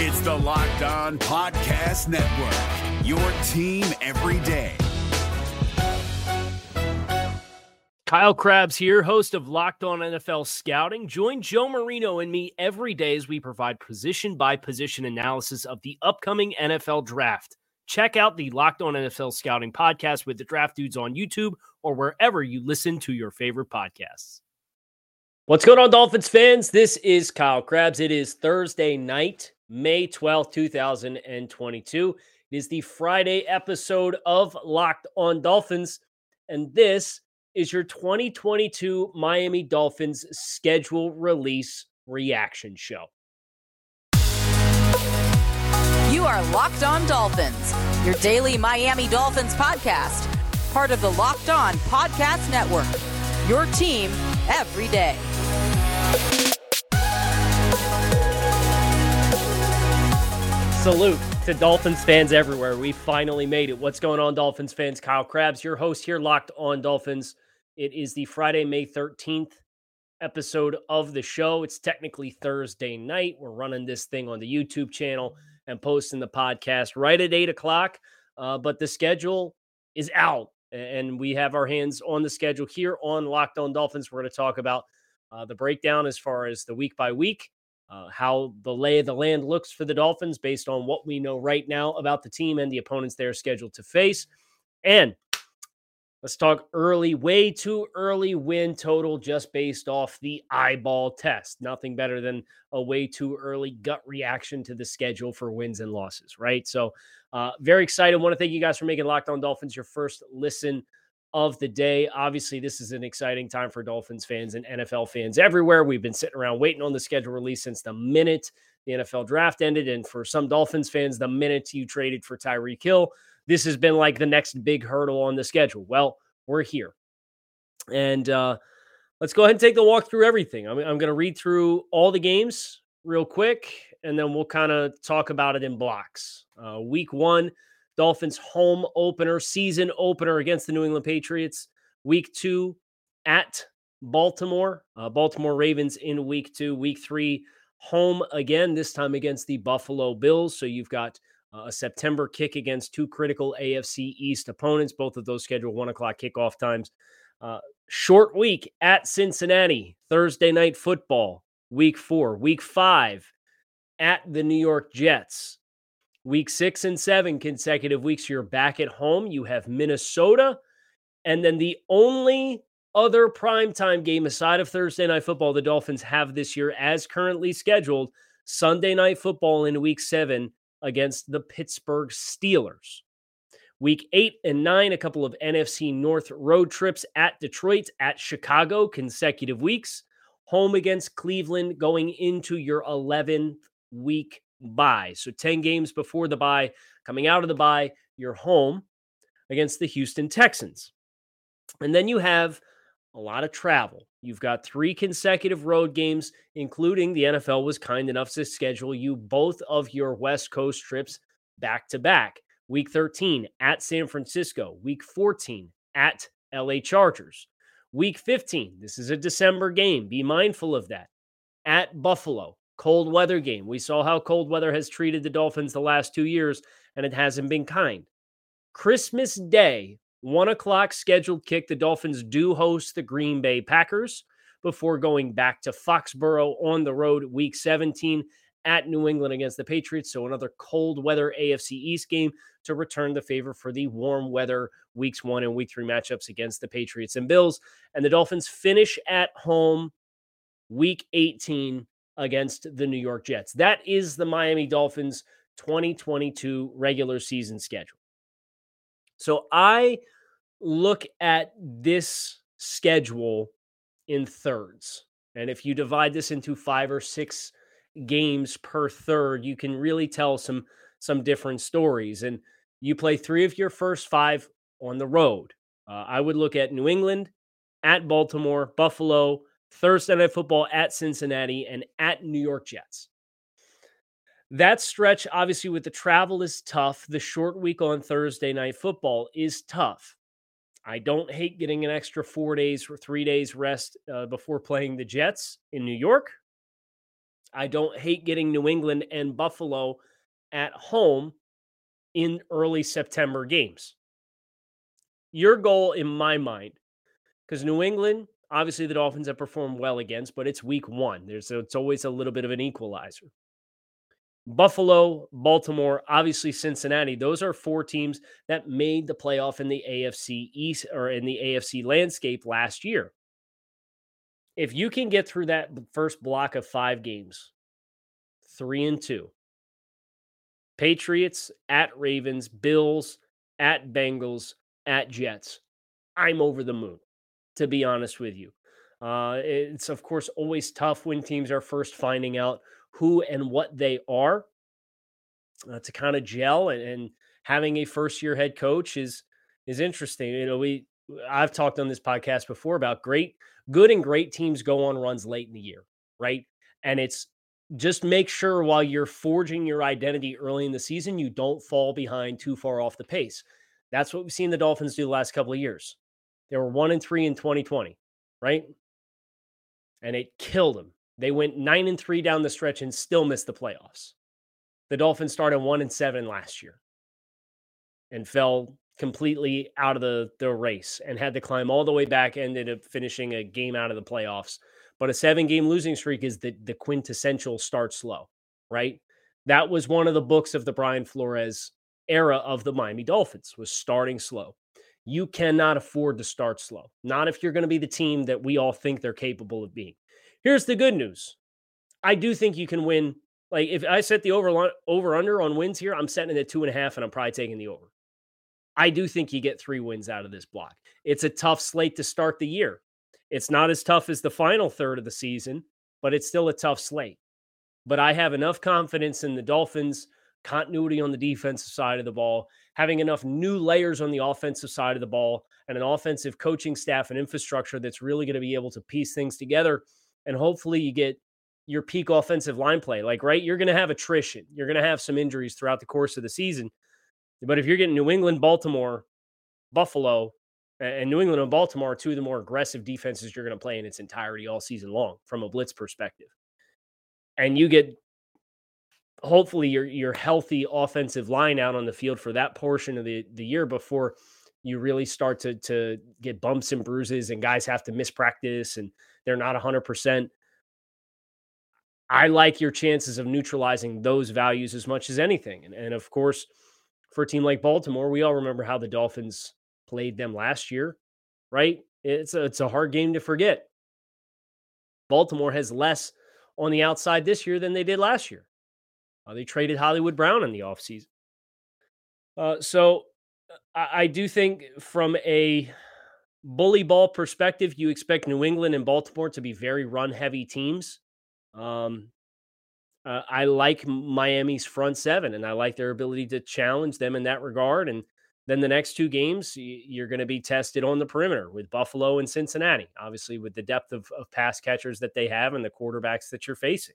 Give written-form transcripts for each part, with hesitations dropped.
It's the Locked On Podcast Network, your team every day. Kyle Krabs here, host of Locked On NFL Scouting. Join Joe Marino and me every day as we provide position-by-position analysis of the upcoming NFL Draft. Check out the Locked On NFL Scouting podcast with the Draft Dudes on YouTube or wherever you listen to your favorite podcasts. What's going on, Dolphins fans? This is Kyle Krabs. It is Thursday night, May 12th, 2022. It is the Friday episode of Locked On Dolphins, and this is your 2022 Miami Dolphins schedule release reaction show. You are Locked On Dolphins, your daily Miami Dolphins podcast, part of the Locked On Podcast Network, your team every day. Salute to Dolphins fans everywhere. We finally made it. What's going on, Dolphins fans? Kyle Krabs, your host here, Locked On Dolphins. It is the Friday, May 13th episode of the show. It's technically Thursday night. We're running this thing on the YouTube channel and posting the podcast right at 8 o'clock. But the schedule is out, and we have our hands on the schedule here on Locked On Dolphins. We're going to talk about the breakdown as far as the week by week, how the lay of the land looks for the Dolphins based on what we know right now about the team and the opponents they're scheduled to face. And let's talk early, way too early win total just based off the eyeball test. Nothing better than a way too early gut reaction to the schedule for wins and losses, right? So very excited. I want to thank you guys for making Locked On Dolphins your first listen of the day. Obviously, this is an exciting time for Dolphins fans and NFL fans everywhere. We've been sitting around waiting on the schedule release since the minute the NFL draft ended. And for some Dolphins fans, the minute you traded for Tyreek Hill, this has been like the next big hurdle on the schedule. Well, we're here. And let's go ahead and take the walk through everything. I'm going to read through all the games real quick, and then we'll kind of talk about it in blocks. Week 1, Dolphins home opener, season opener against the New England Patriots. Week 2 at Baltimore. Baltimore Ravens in week 2. Week 3, home again, this time against the Buffalo Bills. So you've got a September kick against two critical AFC East opponents. Both of those scheduled 1 o'clock kickoff times. Short week at Cincinnati, Thursday night football, week 4, week 5 at the New York Jets, week 6 and 7 consecutive weeks. You're back at home. You have Minnesota. And then the only other primetime game aside of Thursday night football the Dolphins have this year as currently scheduled, Sunday night football in week 7. Against the Pittsburgh Steelers. Week 8 and 9, a couple of NFC North road trips at Detroit, at Chicago, consecutive weeks, home against Cleveland going into your 11th week bye. So 10 games before the bye, coming out of the bye, you're home against the Houston Texans. And then you have a lot of travel. You've got 3 consecutive road games, including the NFL was kind enough to schedule you both of your West Coast trips back to back. Week 13 at San Francisco, week 14 at LA Chargers, week 15. This is a December game. Be mindful of that. At Buffalo, cold weather game. We saw how cold weather has treated the Dolphins the last 2 years, and it hasn't been kind. Christmas Day, 1 o'clock scheduled kick. The Dolphins do host the Green Bay Packers before going back to Foxborough on the road, week 17 at New England against the Patriots. So another cold weather AFC East game to return the favor for the warm weather weeks 1 and week 3 matchups against the Patriots and Bills. And the Dolphins finish at home week 18 against the New York Jets. That is the Miami Dolphins 2022 regular season schedule. So I look at this schedule in thirds. And if you divide this into 5 or 6 games per third, you can really tell some different stories. And you play 3 of your first 5 on the road. I would look at New England, at Baltimore, Buffalo, Thursday Night Football at Cincinnati, and at New York Jets. That stretch, obviously, with the travel is tough. The short week on Thursday night football is tough. I don't hate getting an extra 4 days or 3 days rest before playing the Jets in New York. I don't hate getting New England and Buffalo at home in early September games. Your goal, in my mind, because New England, obviously the Dolphins have performed well against, but it's week one. It's always a little bit of an equalizer. Buffalo, Baltimore, obviously Cincinnati. Those are four teams that made the playoff in the AFC East or in the AFC landscape last year. If you can get through that first block of five games, 3-2, Patriots at Ravens, Bills at Bengals, at Jets, I'm over the moon, to be honest with you. It's, of course, always tough when teams are first finding out who and what they are to kind of gel, and having a first-year head coach is interesting. You know, I've talked on this podcast before about good and great teams go on runs late in the year, right? And it's just make sure while you're forging your identity early in the season, you don't fall behind too far off the pace. That's what we've seen the Dolphins do the last couple of years. They were 1-3 in 2020, right? And it killed them. They went 9-3 down the stretch and still missed the playoffs. The Dolphins started 1-7 last year and fell completely out of the race and had to climb all the way back, ended up finishing a game out of the playoffs. But a 7-game losing streak is the quintessential start slow, right? That was one of the books of the Brian Flores era of the Miami Dolphins, was starting slow. You cannot afford to start slow. Not if you're going to be the team that we all think they're capable of being. Here's the good news. I do think you can win. Like, if I set the over-under on wins here, I'm setting it at 2.5, and I'm probably taking the over. I do think you get 3 wins out of this block. It's a tough slate to start the year. It's not as tough as the final third of the season, but it's still a tough slate. But I have enough confidence in the Dolphins' continuity on the defensive side of the ball, having enough new layers on the offensive side of the ball, and an offensive coaching staff and infrastructure that's really going to be able to piece things together. And hopefully you get your peak offensive line play. Like, right, you're going to have attrition. You're going to have some injuries throughout the course of the season. But if you're getting New England, Baltimore, Buffalo, and New England and Baltimore are two of the more aggressive defenses you're going to play in its entirety all season long from a blitz perspective. And you get hopefully your healthy offensive line out on the field for that portion of the year before you really start to get bumps and bruises and guys have to miss practice and they're not 100%. I like your chances of neutralizing those values as much as anything. And of course, for a team like Baltimore, we all remember how the Dolphins played them last year, right? It's a hard game to forget. Baltimore has less on the outside this year than they did last year. They traded Hollywood Brown in the offseason. So I do think from a bully ball perspective, you expect New England and Baltimore to be very run-heavy teams. I like Miami's front seven, and I like their ability to challenge them in that regard. And then the next two games, you're going to be tested on the perimeter with Buffalo and Cincinnati, obviously with the depth of pass catchers that they have and the quarterbacks that you're facing.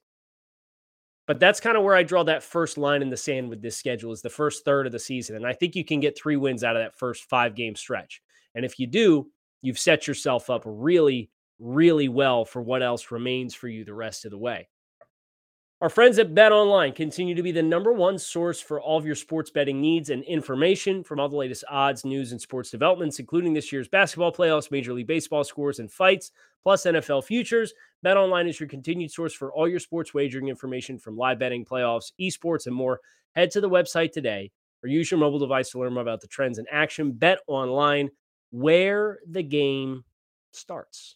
But that's kind of where I draw that first line in the sand with this schedule, is the first third of the season. And I think you can get 3 wins out of that first 5-game stretch. And if you do, you've set yourself up really, really well for what else remains for you the rest of the way. Our friends at BetOnline continue to be the #1 source for all of your sports betting needs and information, from all the latest odds, news, and sports developments, including this year's basketball playoffs, Major League Baseball scores and fights, plus NFL futures. BetOnline is your continued source for all your sports wagering information, from live betting, playoffs, esports, and more. Head to the website today or use your mobile device to learn more about the trends in action. BetOnline, where the game starts.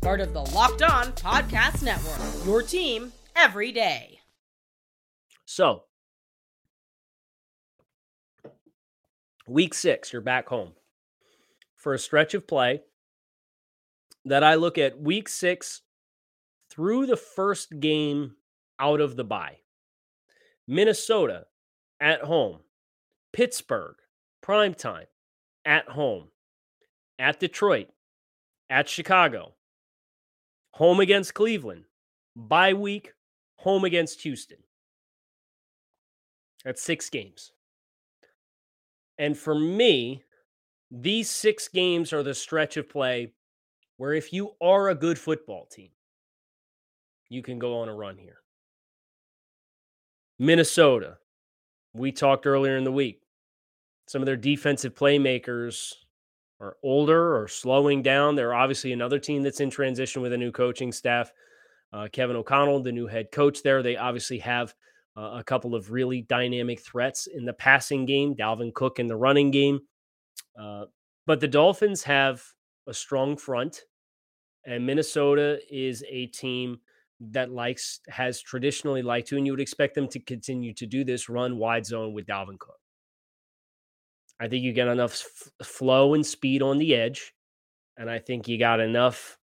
part of the Locked On Podcast Network, your team every day. So, week 6, you're back home for a stretch of play that I look at week 6 through the first game out of the bye. Minnesota at home, Pittsburgh primetime at home, at Detroit, at Chicago, home against Cleveland, bye week, home against Houston. That's 6 games. And for me, these 6 games are the stretch of play where if you are a good football team, you can go on a run here. Minnesota, we talked earlier in the week. Some of their defensive playmakers are older or slowing down. They're obviously another team that's in transition with a new coaching staff. Kevin O'Connell, the new head coach there, they obviously have a couple of really dynamic threats in the passing game, Dalvin Cook in the running game. But the Dolphins have a strong front, and Minnesota is a team that has traditionally liked to, and you would expect them to continue to do this, run wide zone with Dalvin Cook. I think you get enough flow and speed on the edge, and I think you got enough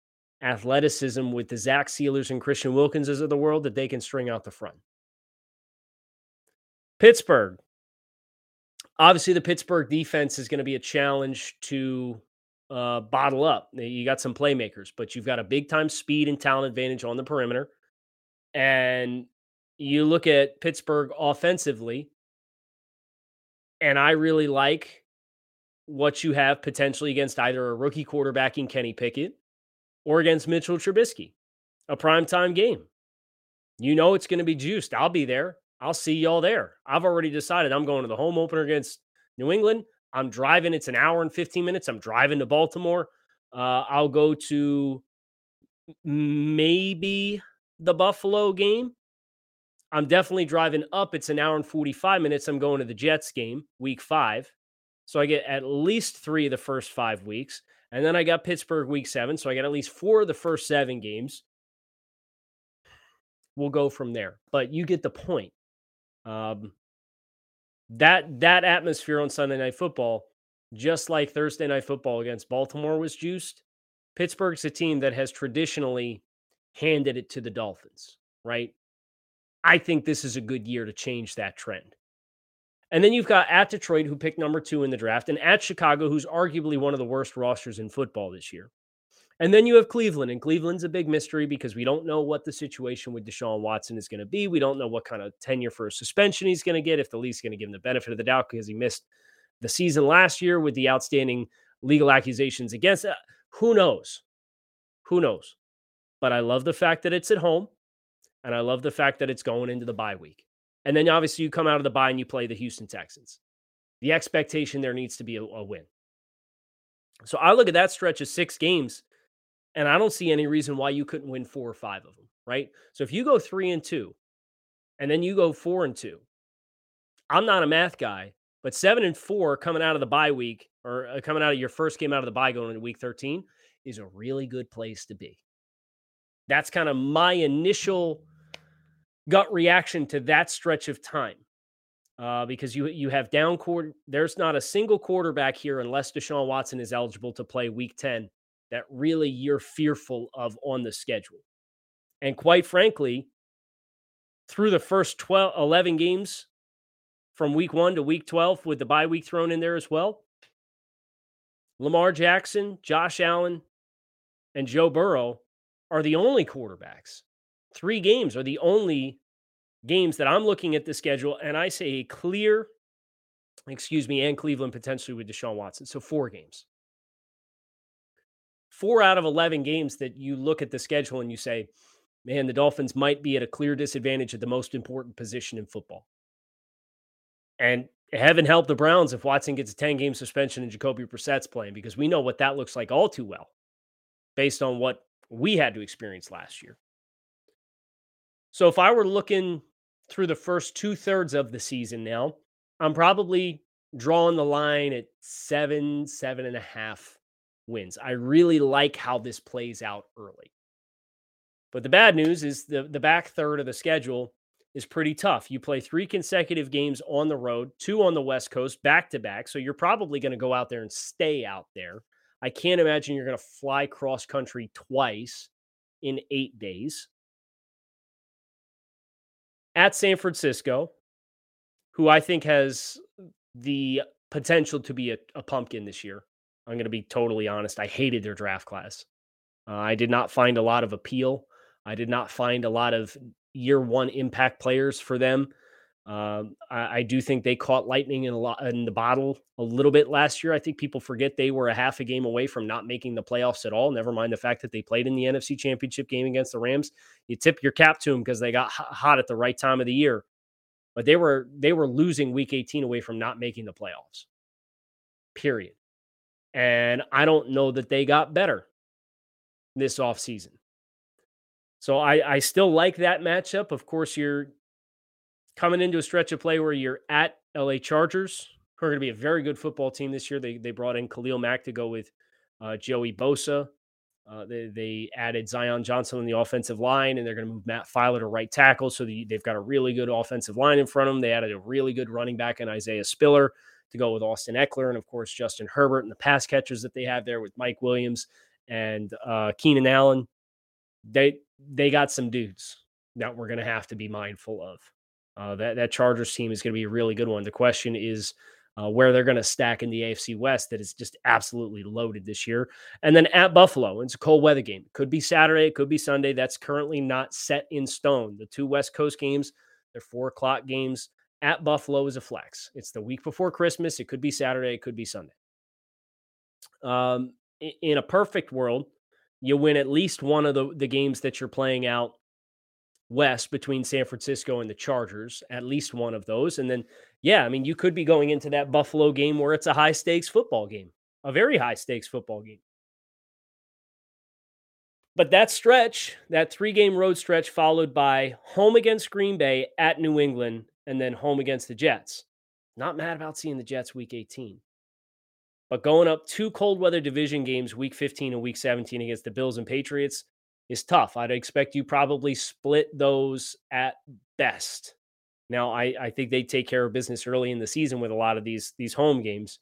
athleticism with the Zach Sealers and Christian Wilkins of the world that they can string out the front. Pittsburgh. Obviously, the Pittsburgh defense is going to be a challenge to bottle up. You got some playmakers, but you've got a big-time speed and talent advantage on the perimeter. And you look at Pittsburgh offensively, and I really like what you have potentially against either a rookie quarterback in Kenny Pickett or against Mitchell Trubisky, a primetime game. You know it's going to be juiced. I'll be there. I'll see y'all there. I've already decided I'm going to the home opener against New England. I'm driving. It's an hour and 15 minutes. I'm driving to Baltimore. I'll go to maybe the Buffalo game. I'm definitely driving up. It's an hour and 45 minutes. I'm going to the Jets game, week 5. So I get at least 3 of the first 5 weeks. And then I got Pittsburgh week 7, so I got at least 4 of the first 7 games. We'll go from there, but you get the point. That atmosphere on Sunday Night Football, just like Thursday Night Football against Baltimore was juiced, Pittsburgh's a team that has traditionally handed it to the Dolphins, right? I think this is a good year to change that trend. And then you've got at Detroit, who picked number 2 in the draft, and at Chicago, who's arguably one of the worst rosters in football this year. And then you have Cleveland, and Cleveland's a big mystery because we don't know what the situation with Deshaun Watson is going to be. We don't know what kind of tenure for a suspension he's going to get, if the league's going to give him the benefit of the doubt because he missed the season last year with the outstanding legal accusations against him. Who knows? Who knows? But I love the fact that it's at home, and I love the fact that it's going into the bye week. And then obviously you come out of the bye and you play the Houston Texans. The expectation there needs to be a win. So I look at that stretch of 6 games, and I don't see any reason why you couldn't win 4 or 5 of them, right? So if you go 3-2, and then you go 4-2, I'm not a math guy, but 7-4 coming out of the bye week, or coming out of your first game out of the bye going into week 13, is a really good place to be. That's kind of my initial gut reaction to that stretch of time, because you have down quarter. There's not a single quarterback here, unless Deshaun Watson is eligible to play week 10, that really you're fearful of on the schedule. And quite frankly, through the first 11 games from week 1 to week 12, with the bye week thrown in there as well, Lamar Jackson, Josh Allen, and Joe Burrow are the only quarterbacks. 3 games are the only games that I'm looking at the schedule, and I say a clear, and Cleveland potentially with Deshaun Watson. So 4 games. 4 out of 11 games that you look at the schedule and you say, man, the Dolphins might be at a clear disadvantage at the most important position in football. And heaven help the Browns if Watson gets a 10-game suspension and Jacoby Brissett's playing, because we know what that looks like all too well based on what we had to experience last year. So if I were looking through the first 2/3 of the season now, I'm probably drawing the line at 7.5 wins. I really like how this plays out early. But the bad news is the back third of the schedule is pretty tough. You play 3 consecutive games on the road, 2 on the West Coast, back-to-back, so you're probably going to go out there and stay out there. I can't imagine you're going to fly cross-country twice in 8 days. At San Francisco, who I think has the potential to be a pumpkin this year. I'm going to be totally honest. I hated their draft class. I did not find a lot of appeal. I did not find a lot of year one impact players for them. I do think they caught lightning in the bottle a little bit last year. I think people forget they were a half a game away from not making the playoffs at all. Never mind the fact that they played in the NFC Championship game against the Rams. You tip your cap to them because they got hot at the right time of the year. But they were losing week 18 away from not making the playoffs. Period. And I don't know that they got better this offseason. So I still like that matchup. Of course, you're coming into a stretch of play where you're at LA Chargers, who are going to be a very good football team this year. They brought in Khalil Mack to go with Joey Bosa. They added Zion Johnson on the offensive line, and they're going to move Matt Filer to right tackle. So they've got a really good offensive line in front of them. They added a really good running back in Isaiah Spiller to go with Austin Eckler, and of course, Justin Herbert and the pass catchers that they have there with Mike Williams and Keenan Allen. They got some dudes that we're going to have to be mindful of. That Chargers team is going to be a really good one. The question is where they're going to stack in the AFC West that is just absolutely loaded this year. And then at Buffalo, it's a cold weather game. It could be Saturday. It could be Sunday. That's currently not set in stone. The two West Coast games, they're 4:00 games. At Buffalo is a flex. It's the week before Christmas. It could be Saturday. It could be Sunday. In a perfect world, you win at least one of the games that you're playing out West between San Francisco and the Chargers, at least one of those. And then, yeah, I mean, you could be going into that Buffalo game where it's a high stakes football game, a very high stakes football game. But that stretch, that 3-game road stretch followed by home against Green Bay, at New England, and then home against the Jets. Not mad about seeing the Jets week 18, but going up two cold weather division games, week 15 and week 17 against the Bills and Patriots, is tough. I'd expect you probably split those at best. Now, I think they take care of business early in the season with a lot of these home games.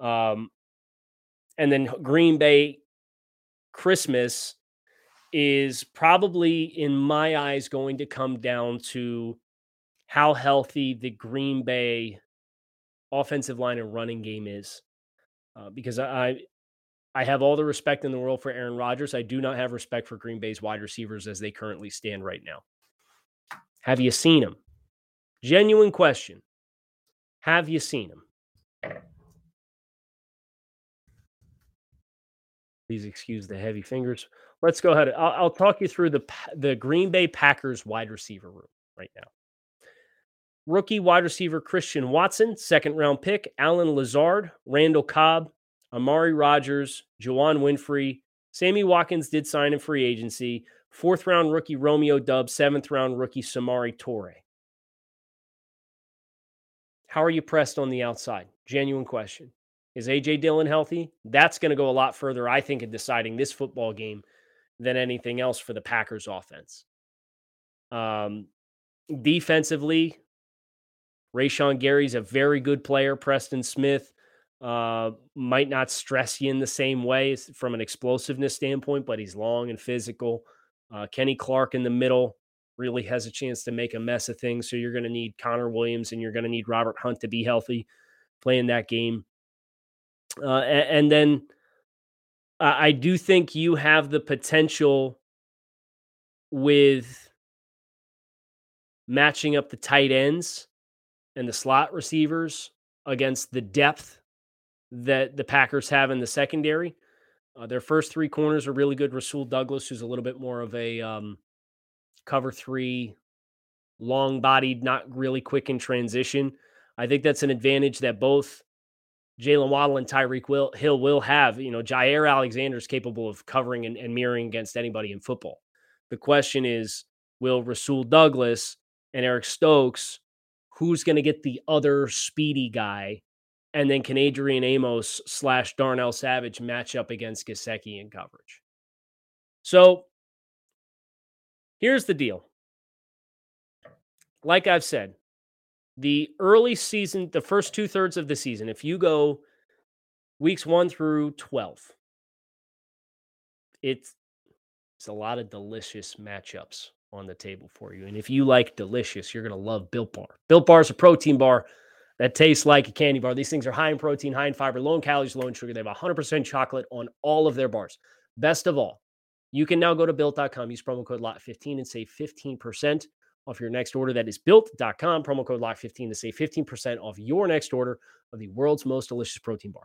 And then Green Bay Christmas is probably, in my eyes, going to come down to how healthy the Green Bay offensive line and running game is. Because I have all the respect in the world for Aaron Rodgers. I do not have respect for Green Bay's wide receivers as they currently stand right now. Have you seen them? Genuine question. Have you seen them? Please excuse the heavy fingers. Let's go ahead. I'll talk you through the Green Bay Packers wide receiver room right now. Rookie wide receiver Christian Watson, second-round pick, Alan Lazard, Randall Cobb, Amari Rodgers, Juwan Winfrey, Sammy Watkins did sign in free agency, 4th-round rookie Romeo Doubs, 7th-round rookie Samori Toure. How are you pressed on the outside? Genuine question. Is A.J. Dillon healthy? That's going to go a lot further, I think, in deciding this football game than anything else for the Packers offense. Defensively, Rashawn Gary's a very good player. Preston Smith might not stress you in the same way from an explosiveness standpoint, but he's long and physical. Kenny Clark in the middle really has a chance to make a mess of things. So you're going to need Connor Williams and you're going to need Robert Hunt to be healthy playing that game. And then I do think you have the potential with matching up the tight ends and the slot receivers against the depth that the Packers have in the secondary. Their first three corners are really good. Rasul Douglas, who's a little bit more of a cover three, long-bodied, not really quick in transition. I think that's an advantage that both Jalen Waddle and Tyreek Hill will have. You know, Jair Alexander is capable of covering and mirroring against anybody in football. The question is, will Rasul Douglas and Eric Stokes, who's going to get the other speedy guy? And then can Adrian Amos / Darnell Savage match up against Gesicki in coverage? So here's the deal. Like I've said, the early season, the first 2/3 of the season, if you go weeks 1 through 12, it's a lot of delicious matchups on the table for you. And if you like delicious, you're going to love Built Bar. Built Bar is a protein bar that tastes like a candy bar. These things are high in protein, high in fiber, low in calories, low in sugar. They have 100% chocolate on all of their bars. Best of all, you can now go to Built.com, use promo code LOCK15 and save 15% off your next order. That is Built.com, promo code LOCK15 to save 15% off your next order of the world's most delicious protein bar.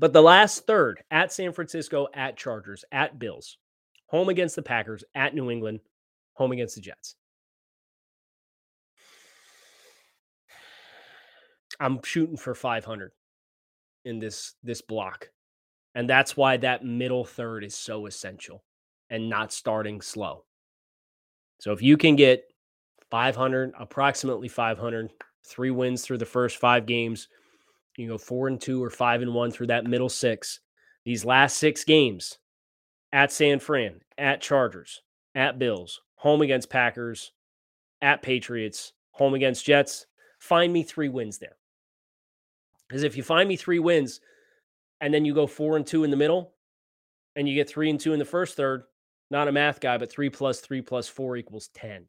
But the last third, at San Francisco, at Chargers, at Bills, home against the Packers, at New England, home against the Jets. I'm shooting for 500 in this block. And that's why that middle third is so essential and not starting slow. So if you can get 500, approximately 500, 3 wins through the first 5 games, you can go 4-2 or 5-1 through that middle 6. These last 6 games at San Fran, at Chargers, at Bills, home against Packers, at Patriots, home against Jets. Find me 3 wins there. Because if you find me 3 wins and then you go 4-2 in the middle and you get 3-2 in the first third, not a math guy, but 3 + 3 + 4 = 10.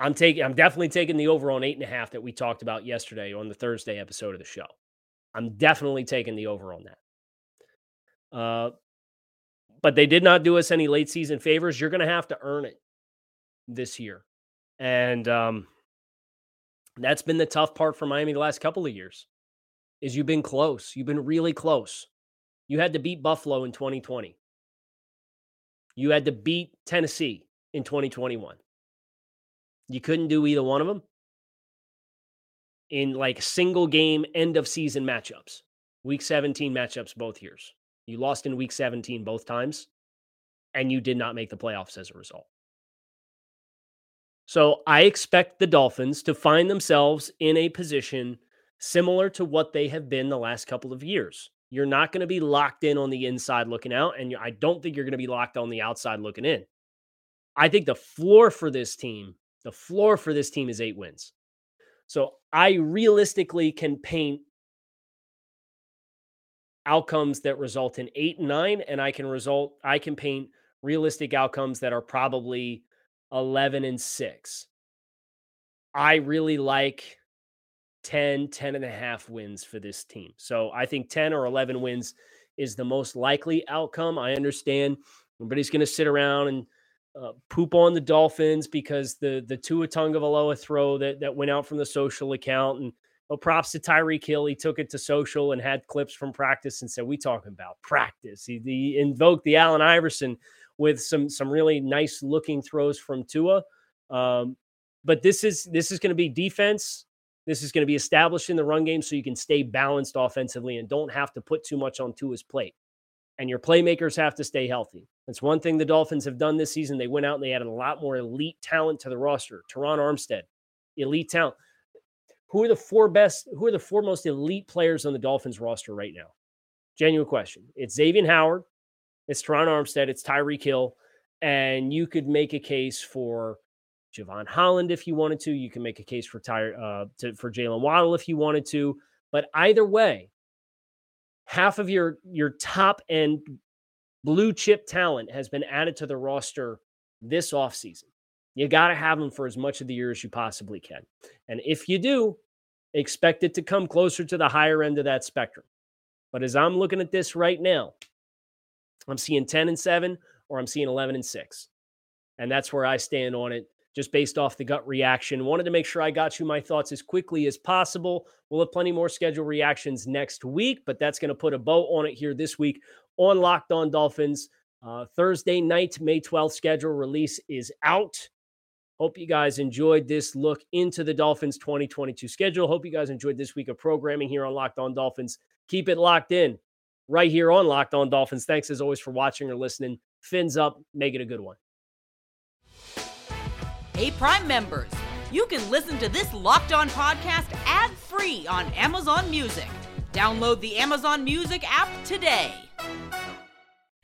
I'm definitely taking the over on 8.5 that we talked about yesterday on the Thursday episode of the show. I'm definitely taking the over on that. But they did not do us any late season favors. You're going to have to earn it this year. And that's been the tough part for Miami the last couple of years is you've been close. You've been really close. You had to beat Buffalo in 2020. You had to beat Tennessee in 2021. You couldn't do either one of them in like single game end of season matchups. Week 17 matchups both years. You lost in week 17 both times, and you did not make the playoffs as a result. So I expect the Dolphins to find themselves in a position similar to what they have been the last couple of years. You're not going to be locked in on the inside looking out, and I don't think you're going to be locked on the outside looking in. I think the floor for this team is 8 wins. So I realistically can paint outcomes that result in 8 and 9, and I can paint realistic outcomes that are probably 11 and 6. I really like 10.5 wins for this team. So I think 10 or 11 wins is the most likely outcome. I understand everybody's going to sit around and poop on the Dolphins because the Tua Tagovailoa throw that went out from the social account, and props to Tyreek Hill. He took it to social and had clips from practice and said, we talking about practice. He invoked the Allen Iverson with some really nice looking throws from Tua. But this is going to be defense. This is going to be establishing the run game so you can stay balanced offensively and don't have to put too much on Tua's plate. And your playmakers have to stay healthy. That's one thing the Dolphins have done this season. They went out and they added a lot more elite talent to the roster. Teron Armstead, elite talent. Who are the 4 most elite players on the Dolphins roster right now? Genuine question. It's Xavier Howard, it's Teron Armstead, it's Tyreek Hill, and you could make a case for Javon Holland if you wanted to. You can make a case for Jalen Waddle if you wanted to. But either way, half of your top end blue chip talent has been added to the roster this offseason. You got to have them for as much of the year as you possibly can. And if you do, expect it to come closer to the higher end of that spectrum. But as I'm looking at this right now, I'm seeing 10-7 or I'm seeing 11-6. And that's where I stand on it, just based off the gut reaction. Wanted to make sure I got you my thoughts as quickly as possible. We'll have plenty more scheduled reactions next week, but that's going to put a bow on it here this week on Locked On Dolphins. Thursday night, May 12th, schedule release is out. Hope you guys enjoyed this look into the Dolphins 2022 schedule. Hope you guys enjoyed this week of programming here on Locked On Dolphins. Keep it locked in. right here on Locked On Dolphins. Thanks as always for watching or listening. Fins up, make it a good one. Hey, Prime members, you can listen to this Locked On podcast ad-free on Amazon Music. Download the Amazon Music app today.